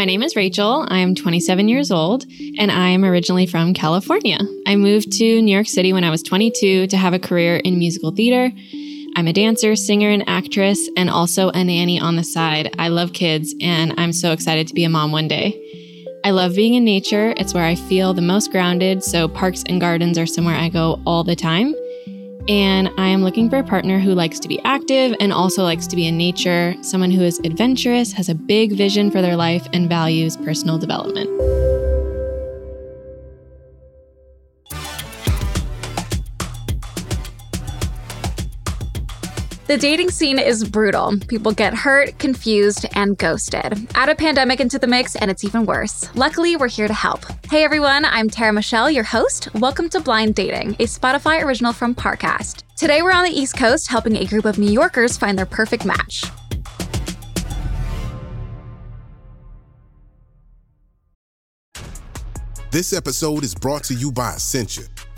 My name is Rachel. I'm 27 years old, and I'm originally from California. I moved to New York City when I was 22 to have a career in musical theater. I'm a dancer, singer, and actress, and also a nanny on the side. I love kids, and I'm so excited to be a mom one day. I love being in nature. It's where I feel the most grounded, so parks and gardens are somewhere I go all the time. And I am looking for a partner who likes to be active and also likes to be in nature, someone who is adventurous, has a big vision for their life, and values personal development. The dating scene is brutal. People get hurt, confused, and ghosted. Add a pandemic into the mix, and it's even worse. Luckily, we're here to help. Hey everyone, I'm Tara Michelle, your host. Welcome to Blind Dating, a Spotify original from Parcast. Today, we're on the East Coast helping a group of New Yorkers find their perfect match. This episode is brought to you by Accenture.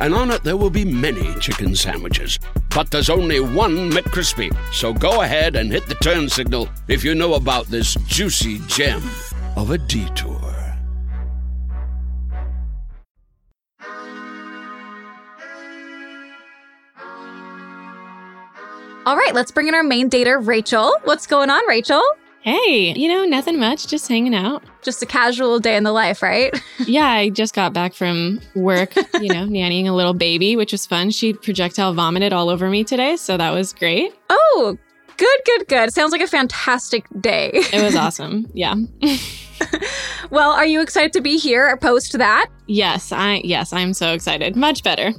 And on it, there will be many chicken sandwiches. But there's only one McCrispy. So go ahead and hit the turn signal if you know about this juicy gem of a detour. All right, let's bring in our main dater, Rachel. What's going on, Rachel? Hey, nothing much, just hanging out. Just a casual day in the life, right? Yeah, I just got back from work, nannying a little baby, which was fun. She projectile vomited all over me today, so that was great. Oh, good. Sounds like a fantastic day. It was awesome, yeah. Well, are you excited to be here post that? Yes, I'm so excited. Much better.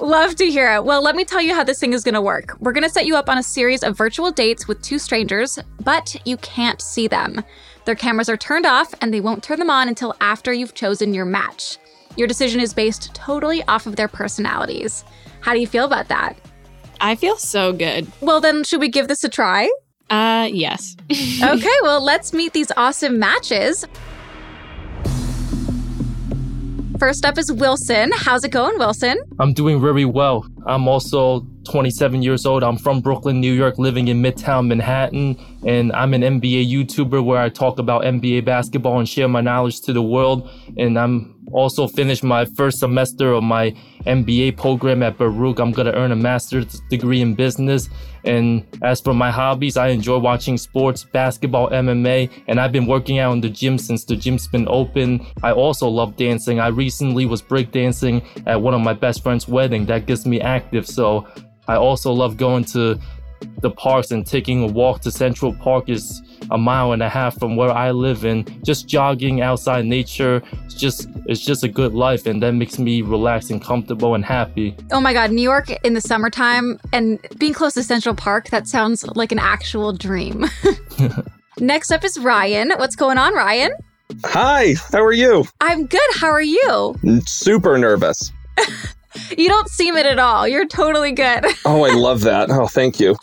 Love to hear it. Well, let me tell you how this thing is going to work. We're going to set you up on a series of virtual dates with two strangers, but you can't see them. Their cameras are turned off and they won't turn them on until after you've chosen your match. Your decision is based totally off of their personalities. How do you feel about that? I feel so good. Well, then should we give this a try? Yes. Okay, well, let's meet these awesome matches. First up is Wilson. How's it going, Wilson? I'm doing very well. I'm also 27 years old. I'm from Brooklyn, New York, living in Midtown Manhattan. And I'm an NBA YouTuber where I talk about NBA basketball and share my knowledge to the world. And I'm also finished my first semester of my MBA program at Baruch. I'm going to earn a master's degree in business. And as for my hobbies, I enjoy watching sports, basketball, MMA, and I've been working out in the gym since the gym's been open. I also love dancing. I recently was breakdancing at one of my best friend's wedding. That gets me active. So I also love going to the parks and taking a walk to Central Park is a mile and a half from where I live, and just jogging outside nature, it's just a good life, and that makes me relaxed and comfortable and happy. Oh my God, New York in the summertime and being close to Central Park, that sounds like an actual dream. Next up is Ryan. What's going on, Ryan? Hi, how are you? I'm good, how are you? Super nervous. You don't seem it at all. You're totally good. Oh, I love that. Oh, thank you.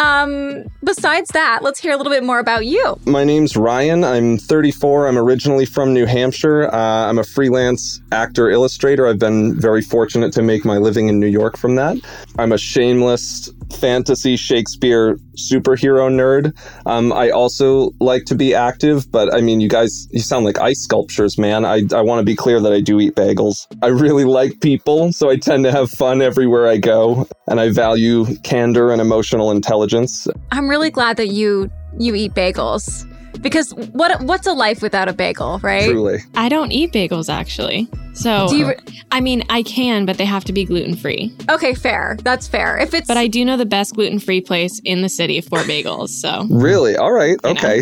Besides that, let's hear a little bit more about you. My name's Ryan. I'm 34. I'm originally from New Hampshire. I'm a freelance actor illustrator. I've been very fortunate to make my living in New York from that. I'm a shameless fantasy Shakespeare superhero nerd. I also like to be active, but I mean, you sound like ice sculptures, man. I want to be clear that I do eat bagels. I really like people, so I tend to have fun everywhere I go, and I value candor and emotional intelligence. I'm really glad that you eat bagels, because what's a life without a bagel, right? Truly. I don't eat bagels, actually. So, I can, but they have to be gluten-free. Okay, fair. That's fair. But I do know the best gluten-free place in the city for bagels, so. Really? All right. Okay.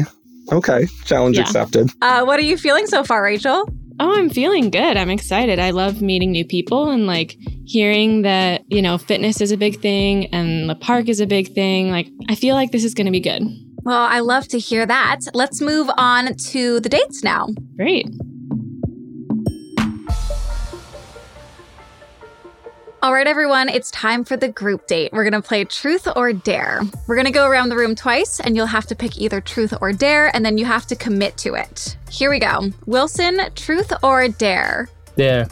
Okay. Challenge accepted. What are you feeling so far, Rachel? Oh, I'm feeling good. I'm excited. I love meeting new people and hearing that, fitness is a big thing and the park is a big thing. I feel like this is going to be good. Well, I love to hear that. Let's move on to the dates now. Great. All right, everyone, it's time for the group date. We're going to play Truth or Dare. We're going to go around the room twice, and you'll have to pick either Truth or Dare, and then you have to commit to it. Here we go. Wilson, Truth or Dare? Dare.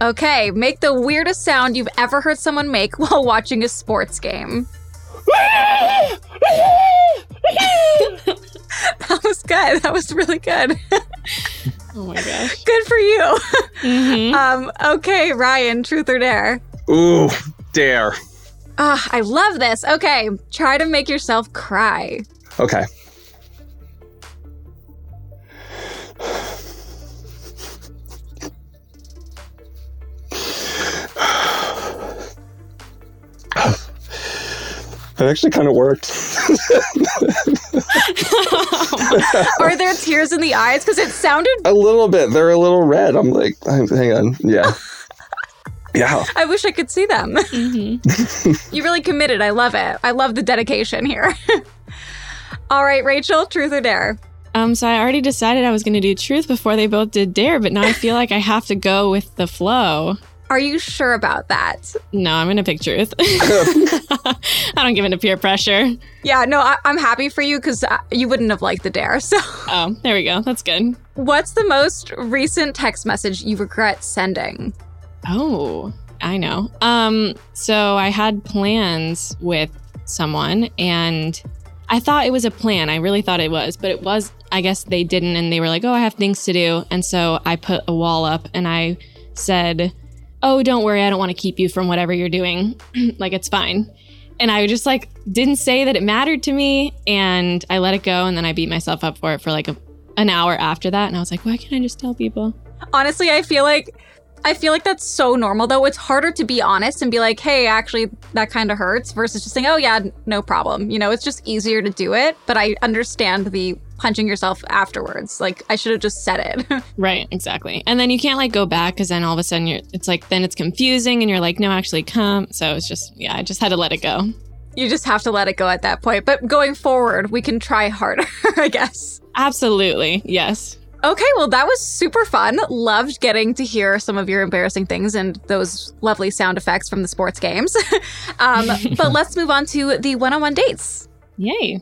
Okay, make the weirdest sound you've ever heard someone make while watching a sports game. That was good. That was really good. Oh, my gosh. Good for you. Mm-hmm. Okay, Ryan, Truth or Dare? Ooh, Dare. Oh, I love this. Okay, try to make yourself cry. Okay. That actually kind of worked. Are there tears in the eyes? Because it sounded... A little bit. They're a little red. I'm like, hang on. Yeah. Yeah. I wish I could see them. Mm-hmm. You really committed. I love it. I love the dedication here. All right, Rachel, Truth or Dare? So I already decided I was going to do Truth before they both did Dare, but now I feel like I have to go with the flow. Are you sure about that? No, I'm going to pick Truth. I don't give in to peer pressure. Yeah, no, I'm happy for you because you wouldn't have liked the Dare. So. Oh, there we go. That's good. What's the most recent text message you regret sending? Oh, I know. So I had plans with someone and I thought it was a plan. I really thought it was, but it was, I guess they didn't. And they were like, oh, I have things to do. And so I put a wall up and I said... oh, don't worry, I don't want to keep you from whatever you're doing. Like, it's fine. And I just, like, didn't say that it mattered to me, and I let it go, and then I beat myself up for it for, like, an hour after that, and I was like, why can't I just tell people? Honestly, I feel like that's so normal, though. It's harder to be honest and be like, hey, actually, that kind of hurts, versus just saying, oh, yeah, no problem. You know, it's just easier to do it, but I understand the punching yourself afterwards. Like, I should have just said it. Right, exactly. And then you can't, like, go back because then all of a sudden it's like, then it's confusing and you're like, no, actually come. So it's just, yeah, I just had to let it go. You just have to let it go at that point. But going forward, we can try harder, I guess. Absolutely. Yes. Okay, well, that was super fun. Loved getting to hear some of your embarrassing things and those lovely sound effects from the sports games. But let's move on to the one-on-one dates. Yay.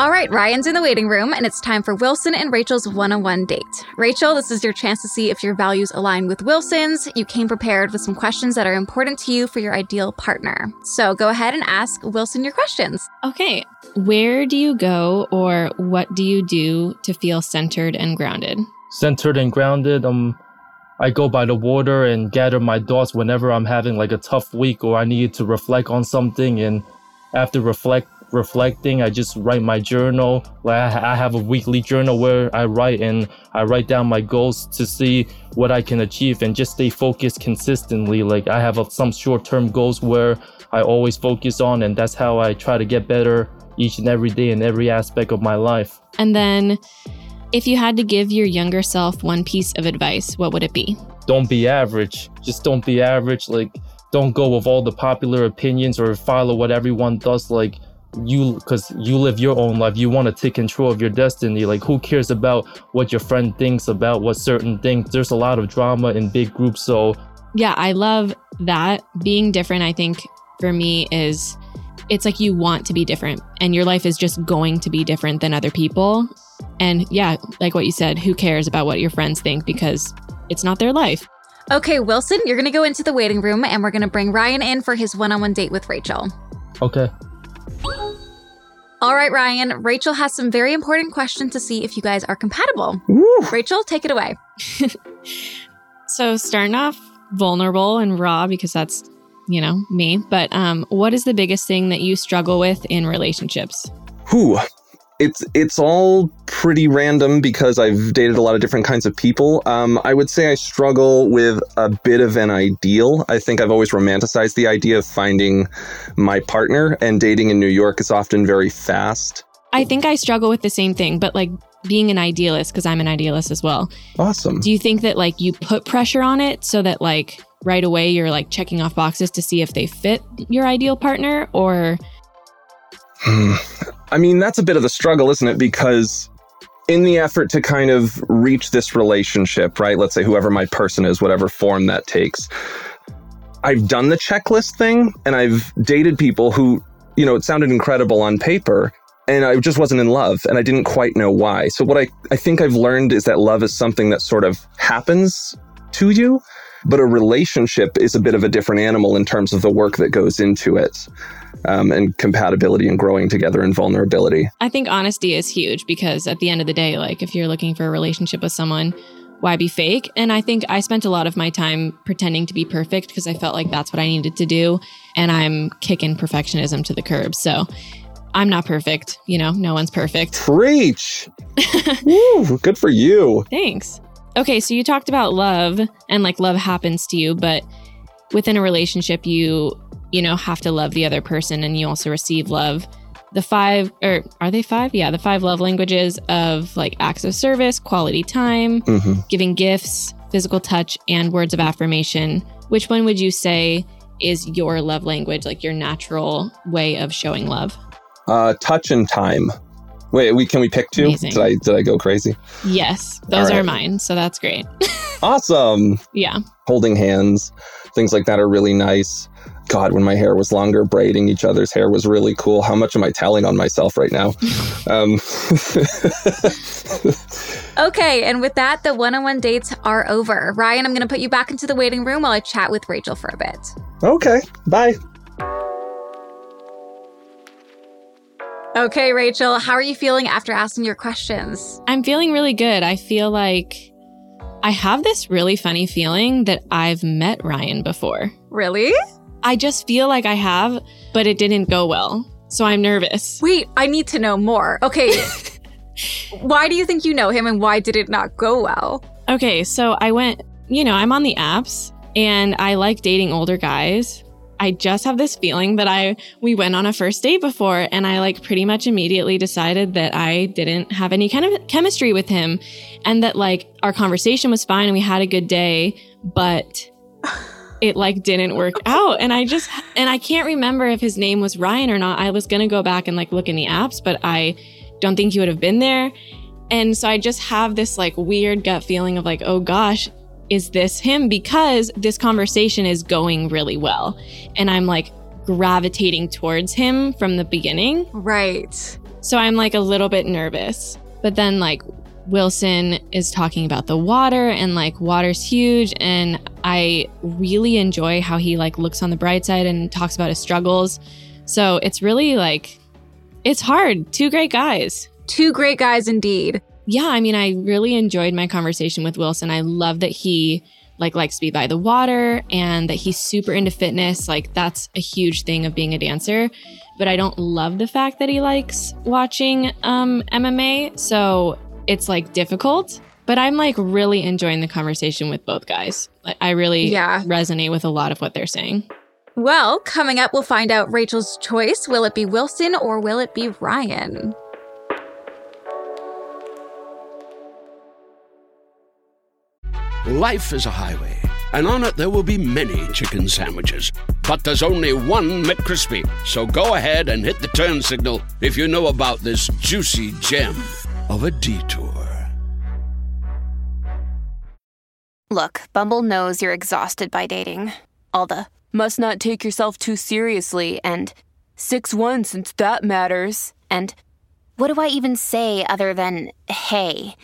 All right, Ryan's in the waiting room, and it's time for Wilson and Rachel's one-on-one date. Rachel, this is your chance to see if your values align with Wilson's. You came prepared with some questions that are important to you for your ideal partner. So go ahead and ask Wilson your questions. Okay. Where do you go or what do you do to feel centered and grounded? Centered and grounded, I go by the water and gather my thoughts whenever I'm having like a tough week or I need to reflect on something. And after reflecting, I just write my journal. Like I have a weekly journal where I write down my goals to see what I can achieve and just stay focused consistently. Like I have some short-term goals where I always focus on, and that's how I try to get better each and every day in every aspect of my life. And then if you had to give your younger self one piece of advice, what would it be? Don't be average. Just don't be average. Like, don't go with all the popular opinions or follow what everyone does. Like, because you live your own life. You want to take control of your destiny. Like, who cares about what your friend thinks about what certain things? There's a lot of drama in big groups. So yeah, I love that. Being different, I think for me is, it's like you want to be different and your life is just going to be different than other people. And yeah, like what you said, who cares about what your friends think because it's not their life. Okay, Wilson, you're going to go into the waiting room and we're going to bring Ryan in for his one-on-one date with Rachel. Okay. All right, Ryan, Rachel has some very important questions to see if you guys are compatible. Ooh. Rachel, take it away. So starting off vulnerable and raw because that's, you know, me. But what is the biggest thing that you struggle with in relationships? Ooh, it's all pretty random because I've dated a lot of different kinds of people. I would say I struggle with a bit of an ideal. I think I've always romanticized the idea of finding my partner, and dating in New York is often very fast. I think I struggle with the same thing, but like being an idealist, because I'm an idealist as well. Awesome. Do you think that like you put pressure on it so that like right away you're like checking off boxes to see if they fit your ideal partner or... I mean, that's a bit of the struggle, isn't it? Because in the effort to kind of reach this relationship, right? Let's say whoever my person is, whatever form that takes. I've done the checklist thing and I've dated people who, you know, it sounded incredible on paper and I just wasn't in love and I didn't quite know why. So what I think I've learned is that love is something that sort of happens to you, but a relationship is a bit of a different animal in terms of the work that goes into it, and compatibility and growing together and vulnerability. I think honesty is huge because at the end of the day, like if you're looking for a relationship with someone, why be fake? And I think I spent a lot of my time pretending to be perfect because I felt like that's what I needed to do. And I'm kicking perfectionism to the curb. So I'm not perfect. You know, no one's perfect. Preach. Woo, good for you. Thanks. Okay, so you talked about love and like love happens to you, but within a relationship, you know, have to love the other person and you also receive love. The five, or are they five? Yeah, the five love languages of like acts of service, quality time, giving gifts, physical touch, and words of affirmation. Which one would you say is your love language, like your natural way of showing love? Touch and time. Wait, can we pick two? Amazing. Did I go crazy? Yes, those are mine. So that's great. Awesome. Yeah. Holding hands, things like that are really nice. God, when my hair was longer, braiding each other's hair was really cool. How much am I telling on myself right now? Okay, and with that, the one-on-one dates are over. Ryan, I'm going to put you back into the waiting room while I chat with Rachel for a bit. Okay, bye. Okay, Rachel, how are you feeling after asking your questions? I'm feeling really good. I feel like I have this really funny feeling that I've met Ryan before. Really? I just feel like I have, but it didn't go well. So I'm nervous. Wait, I need to know more. Okay. Why do you think you know him and why did it not go well? Okay, so I went, you know, I'm on the apps and I like dating older guys. I just have this feeling that we went on a first date before and I like pretty much immediately decided that I didn't have any kind of chemistry with him and that like our conversation was fine and we had a good day, but it like didn't work out. And I can't remember if his name was Ryan or not. I was going to go back and like look in the apps, but I don't think he would have been there. And so I just have this like weird gut feeling of like, oh gosh, is this him? Because this conversation is going really well. And I'm like gravitating towards him from the beginning. Right. So I'm like a little bit nervous, but then like Wilson is talking about the water and like water's huge. And I really enjoy how he like looks on the bright side and talks about his struggles. So it's really like, it's hard. Two great guys. Two great guys indeed. Yeah, I mean, I really enjoyed my conversation with Wilson. I love that he like likes to be by the water and that he's super into fitness. Like that's a huge thing of being a dancer. But I don't love the fact that he likes watching MMA. So it's like difficult. But I'm like really enjoying the conversation with both guys. I really resonate with a lot of what they're saying. Well, coming up, we'll find out Rachel's choice. Will it be Wilson or will it be Ryan? Life is a highway, and on it there will be many chicken sandwiches. But there's only one McCrispy, so go ahead and hit the turn signal if you know about this juicy gem of a detour. Look, Bumble knows you're exhausted by dating. All the, must not take yourself too seriously, and 6'1" since that matters, and what do I even say other than, hey?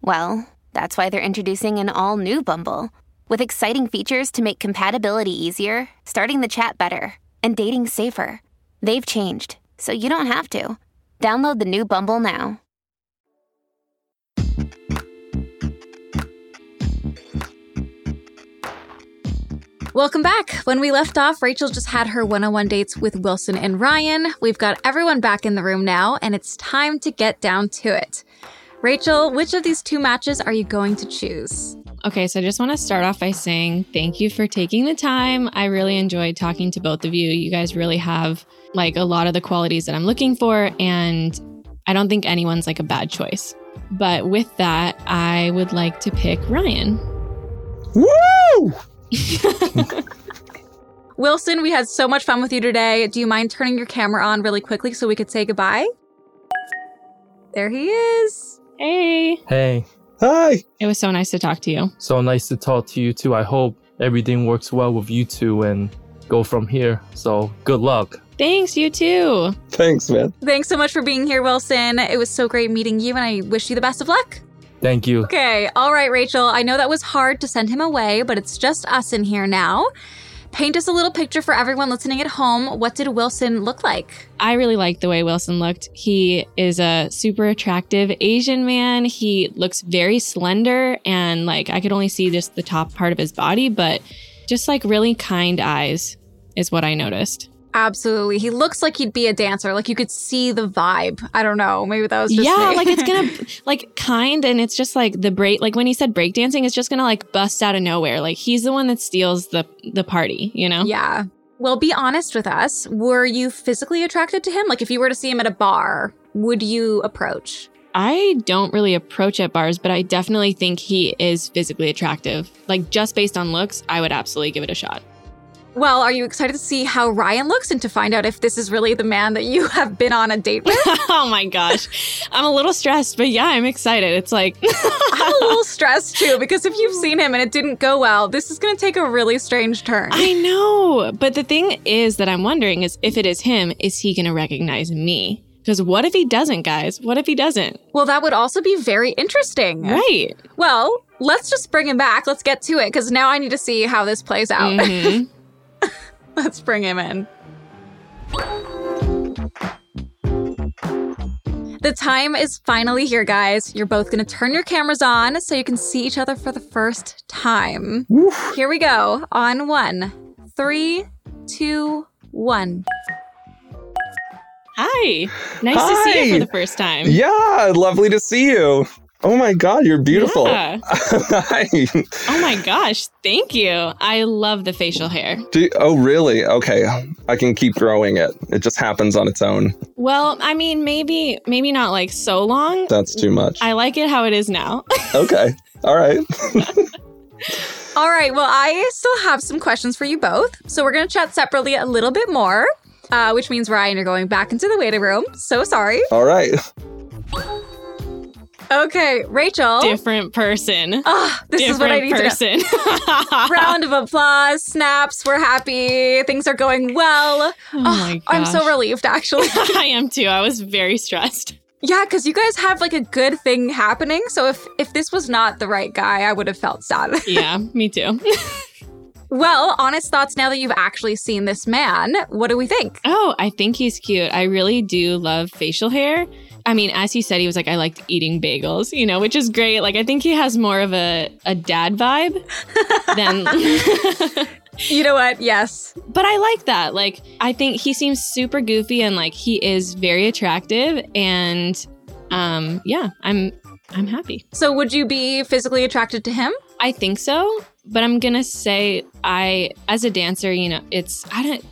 Well... that's why they're introducing an all-new Bumble with exciting features to make compatibility easier, starting the chat better, and dating safer. They've changed, so you don't have to. Download the new Bumble now. Welcome back. When we left off, Rachel just had her one-on-one dates with Wilson and Ryan. We've got everyone back in the room now, and it's time to get down to it. Rachel, which of these two matches are you going to choose? Okay, so I just want to start off by saying thank you for taking the time. I really enjoyed talking to both of you. You guys really have like a lot of the qualities that I'm looking for, and I don't think anyone's like a bad choice. But with that, I would like to pick Ryan. Woo! Wilson, we had so much fun with you today. Do you mind turning your camera on really quickly so we could say goodbye? There he is. Hey. Hey. Hi. It was so nice to talk to you. So nice to talk to you too. I hope everything works well with you two and go from here. So good luck. Thanks, you too. Thanks, man. Thanks so much for being here, Wilson. It was so great meeting you, and I wish you the best of luck. Thank you. Okay. All right, Rachel. I know that was hard to send him away, but it's just us in here now. Paint us a little picture for everyone listening at home. What did Wilson look like? I really liked the way Wilson looked. He is a super attractive Asian man. He looks very slender, and like I could only see just the top part of his body, but just like really kind eyes is what I noticed. Absolutely. He looks like he'd be a dancer. Like you could see the vibe. I don't know. Maybe that was just me. Like it's going to like kind. And it's just like the break. Like when he said breakdancing, it's just going to like bust out of nowhere. Like he's the one that steals the party, you know? Yeah. Well, be honest with us. Were you physically attracted to him? Like if you were to see him at a bar, would you approach? I don't really approach at bars, but I definitely think he is physically attractive. Like just based on looks, I would absolutely give it a shot. Well, are you excited to see how Ryan looks and to find out if this is really the man that you have been on a date with? Oh, my gosh. I'm a little stressed, but yeah, I'm excited. It's like... I'm a little stressed, too, because if you've seen him and it didn't go well, this is going to take a really strange turn. I know. But the thing is that I'm wondering is if it is him, is he going to recognize me? Because what if he doesn't, guys? What if he doesn't? Well, that would also be very interesting. Right. Well, let's just bring him back. Let's get to it, because now I need to see how this plays out. Mm-hmm. Let's bring him in. The time is finally here, guys. You're both going to turn your cameras on so you can see each other for the first time. Oof. Here we go. On 1, 3, 2, 1. Hi. Nice to see you for the first time. Yeah, lovely to see you. Oh, my God, you're beautiful. Yeah. Hi. Oh, my gosh. Thank you. I love the facial hair. Oh, really? Okay. I can keep growing it. It just happens on its own. Well, I mean, maybe not like so long. That's too much. I like it how it is now. Okay. All right. All right. Well, I still have some questions for you both. So we're going to chat separately a little bit more, which means, Ryan, you're going back into the waiting room. So sorry. All right. Okay, Rachel. Different person. Oh, this is what I need to know. Round of applause, snaps, we're happy, things are going well. Oh my gosh. I'm so relieved, actually. I am too. I was very stressed. Yeah, because you guys have like a good thing happening. So if this was not the right guy, I would have felt sad. Yeah, me too. Well, honest thoughts now that you've actually seen this man. What do we think? Oh, I think he's cute. I really do love facial hair. I mean, as he said, he was like, I liked eating bagels, you know, which is great. Like, I think he has more of a dad vibe than... You know what? Yes. But I like that. Like, I think he seems super goofy and like he is very attractive. And yeah, I'm happy. So would you be physically attracted to him? I think so. But I'm going to say as a dancer, you know,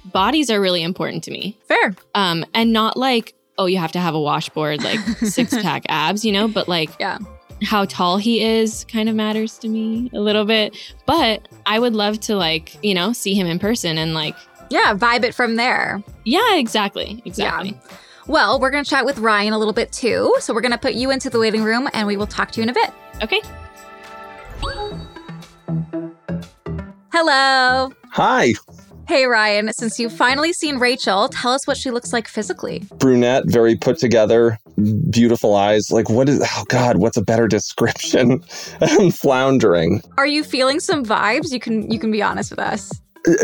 bodies are really important to me. Fair. And not like... oh, you have to have a washboard, like six-pack abs, you know? But like how tall he is kind of matters to me a little bit. But I would love to like, you know, see him in person and like... yeah, vibe it from there. Yeah, exactly. Exactly. Yeah. Well, we're going to chat with Ryan a little bit too. So we're going to put you into the waiting room and we will talk to you in a bit. Okay. Hello. Hi. Hey, Ryan, since you've finally seen Rachel, tell us what she looks like physically. Brunette, very put together, beautiful eyes. Like, what's a better description? I'm floundering. Are you feeling some vibes? You can be honest with us.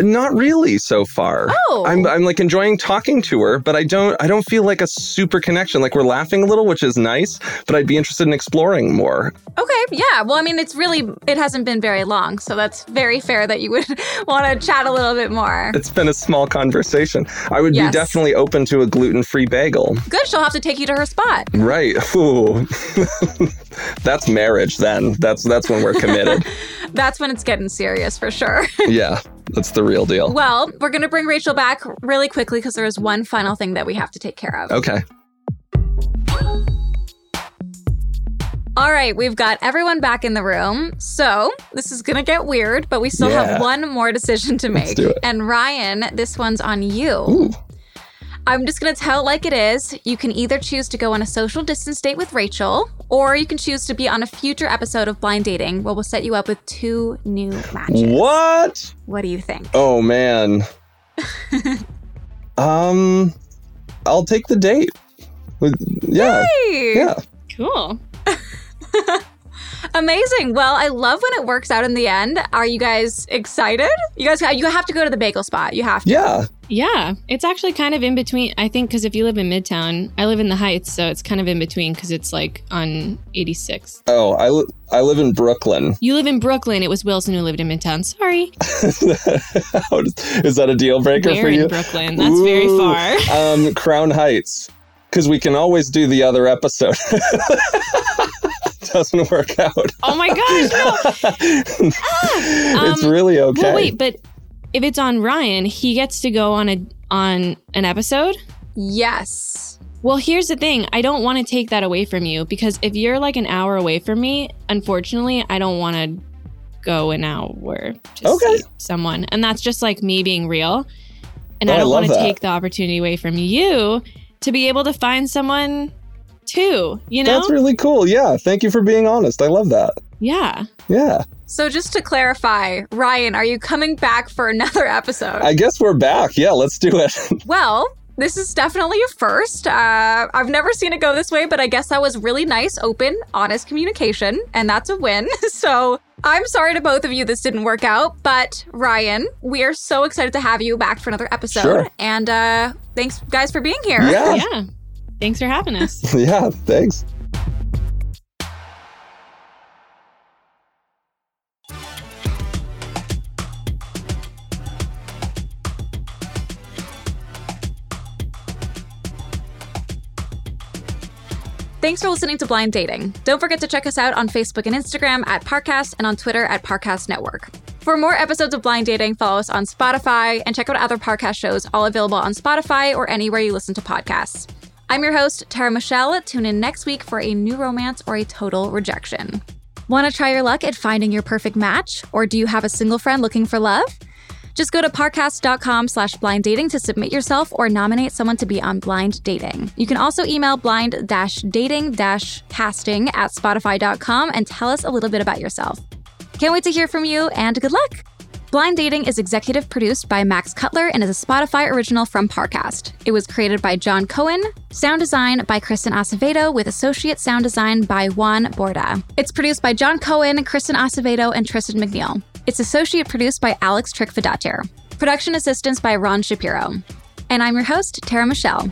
Not really so far. Oh. I'm like enjoying talking to her, but I don't feel like a super connection. Like we're laughing a little, which is nice, but I'd be interested in exploring more. Okay, yeah. Well, I mean, it hasn't been very long, so that's very fair that you would want to chat a little bit more. It's been a small conversation. I would be definitely open to a gluten-free bagel. Good, she'll have to take you to her spot. Right. Ooh. That's marriage then. That's when we're committed. That's when it's getting serious for sure. Yeah. That's the real deal. Well, we're going to bring Rachel back really quickly because there is one final thing that we have to take care of. Okay. All right, we've got everyone back in the room. So this is going to get weird, but we still have one more decision to make. Let's do it. And Ryan, this one's on you. Ooh. I'm just going to tell it like it is. You can either choose to go on a social distance date with Rachel, or you can choose to be on a future episode of Blind Dating where we'll set you up with 2 new matches. What? What do you think? Oh, man. I'll take the date. Yeah. Yay! Yeah. Cool. Amazing. Well, I love when it works out in the end. Are you guys excited? You have to go to the bagel spot. You have to. Yeah. Yeah. It's actually kind of in between, I think, because if you live in Midtown, I live in the Heights, so it's kind of in between because it's like on 86. Oh, I live in Brooklyn. You live in Brooklyn. It was Wilson who lived in Midtown. Sorry. Is that a deal breaker for you? We're in Brooklyn. That's very far. Crown Heights. Because we can always do the other episode. Doesn't work out. Oh my gosh, no. It's really okay. Well, wait, but if it's on Ryan, he gets to go on an episode? Yes. Well, here's the thing. I don't want to take that away from you, because if you're like an hour away from me, unfortunately, I don't want to go an hour to see someone. And that's just like me being real. And I don't want to take the opportunity away from you to be able to find someone too, you know? That's really cool. Yeah. Thank you for being honest. I love that. Yeah. Yeah. So just to clarify, Ryan, are you coming back for another episode? I guess we're back. Yeah, let's do it. Well, this is definitely a first. I've never seen it go this way, but I guess that was really nice, open, honest communication, and that's a win. So I'm sorry to both of you this didn't work out, but Ryan, we are so excited to have you back for another episode. Sure. And thanks, guys, for being here. Yeah. Thanks for having us. Yeah, thanks. Thanks for listening to Blind Dating. Don't forget to check us out on Facebook and Instagram at Parcast and on Twitter at Parcast Network. For more episodes of Blind Dating, follow us on Spotify and check out other Parcast shows, all available on Spotify or anywhere you listen to podcasts. I'm your host, Tara Michelle. Tune in next week for a new romance or a total rejection. Want to try your luck at finding your perfect match? Or do you have a single friend looking for love? Just go to parcast.com/blinddating to submit yourself or nominate someone to be on Blind Dating. You can also email blind-dating-casting@spotify.com and tell us a little bit about yourself. Can't wait to hear from you, and good luck. Blind Dating is executive produced by Max Cutler and is a Spotify original from Parcast. It was created by John Cohen, sound design by Kristen Acevedo, with associate sound design by Juan Borda. It's produced by John Cohen, Kristen Acevedo, and Tristan McNeil. It's associate produced by Alex Trickfidatir. Production assistance by Ron Shapiro. And I'm your host, Tara Michelle.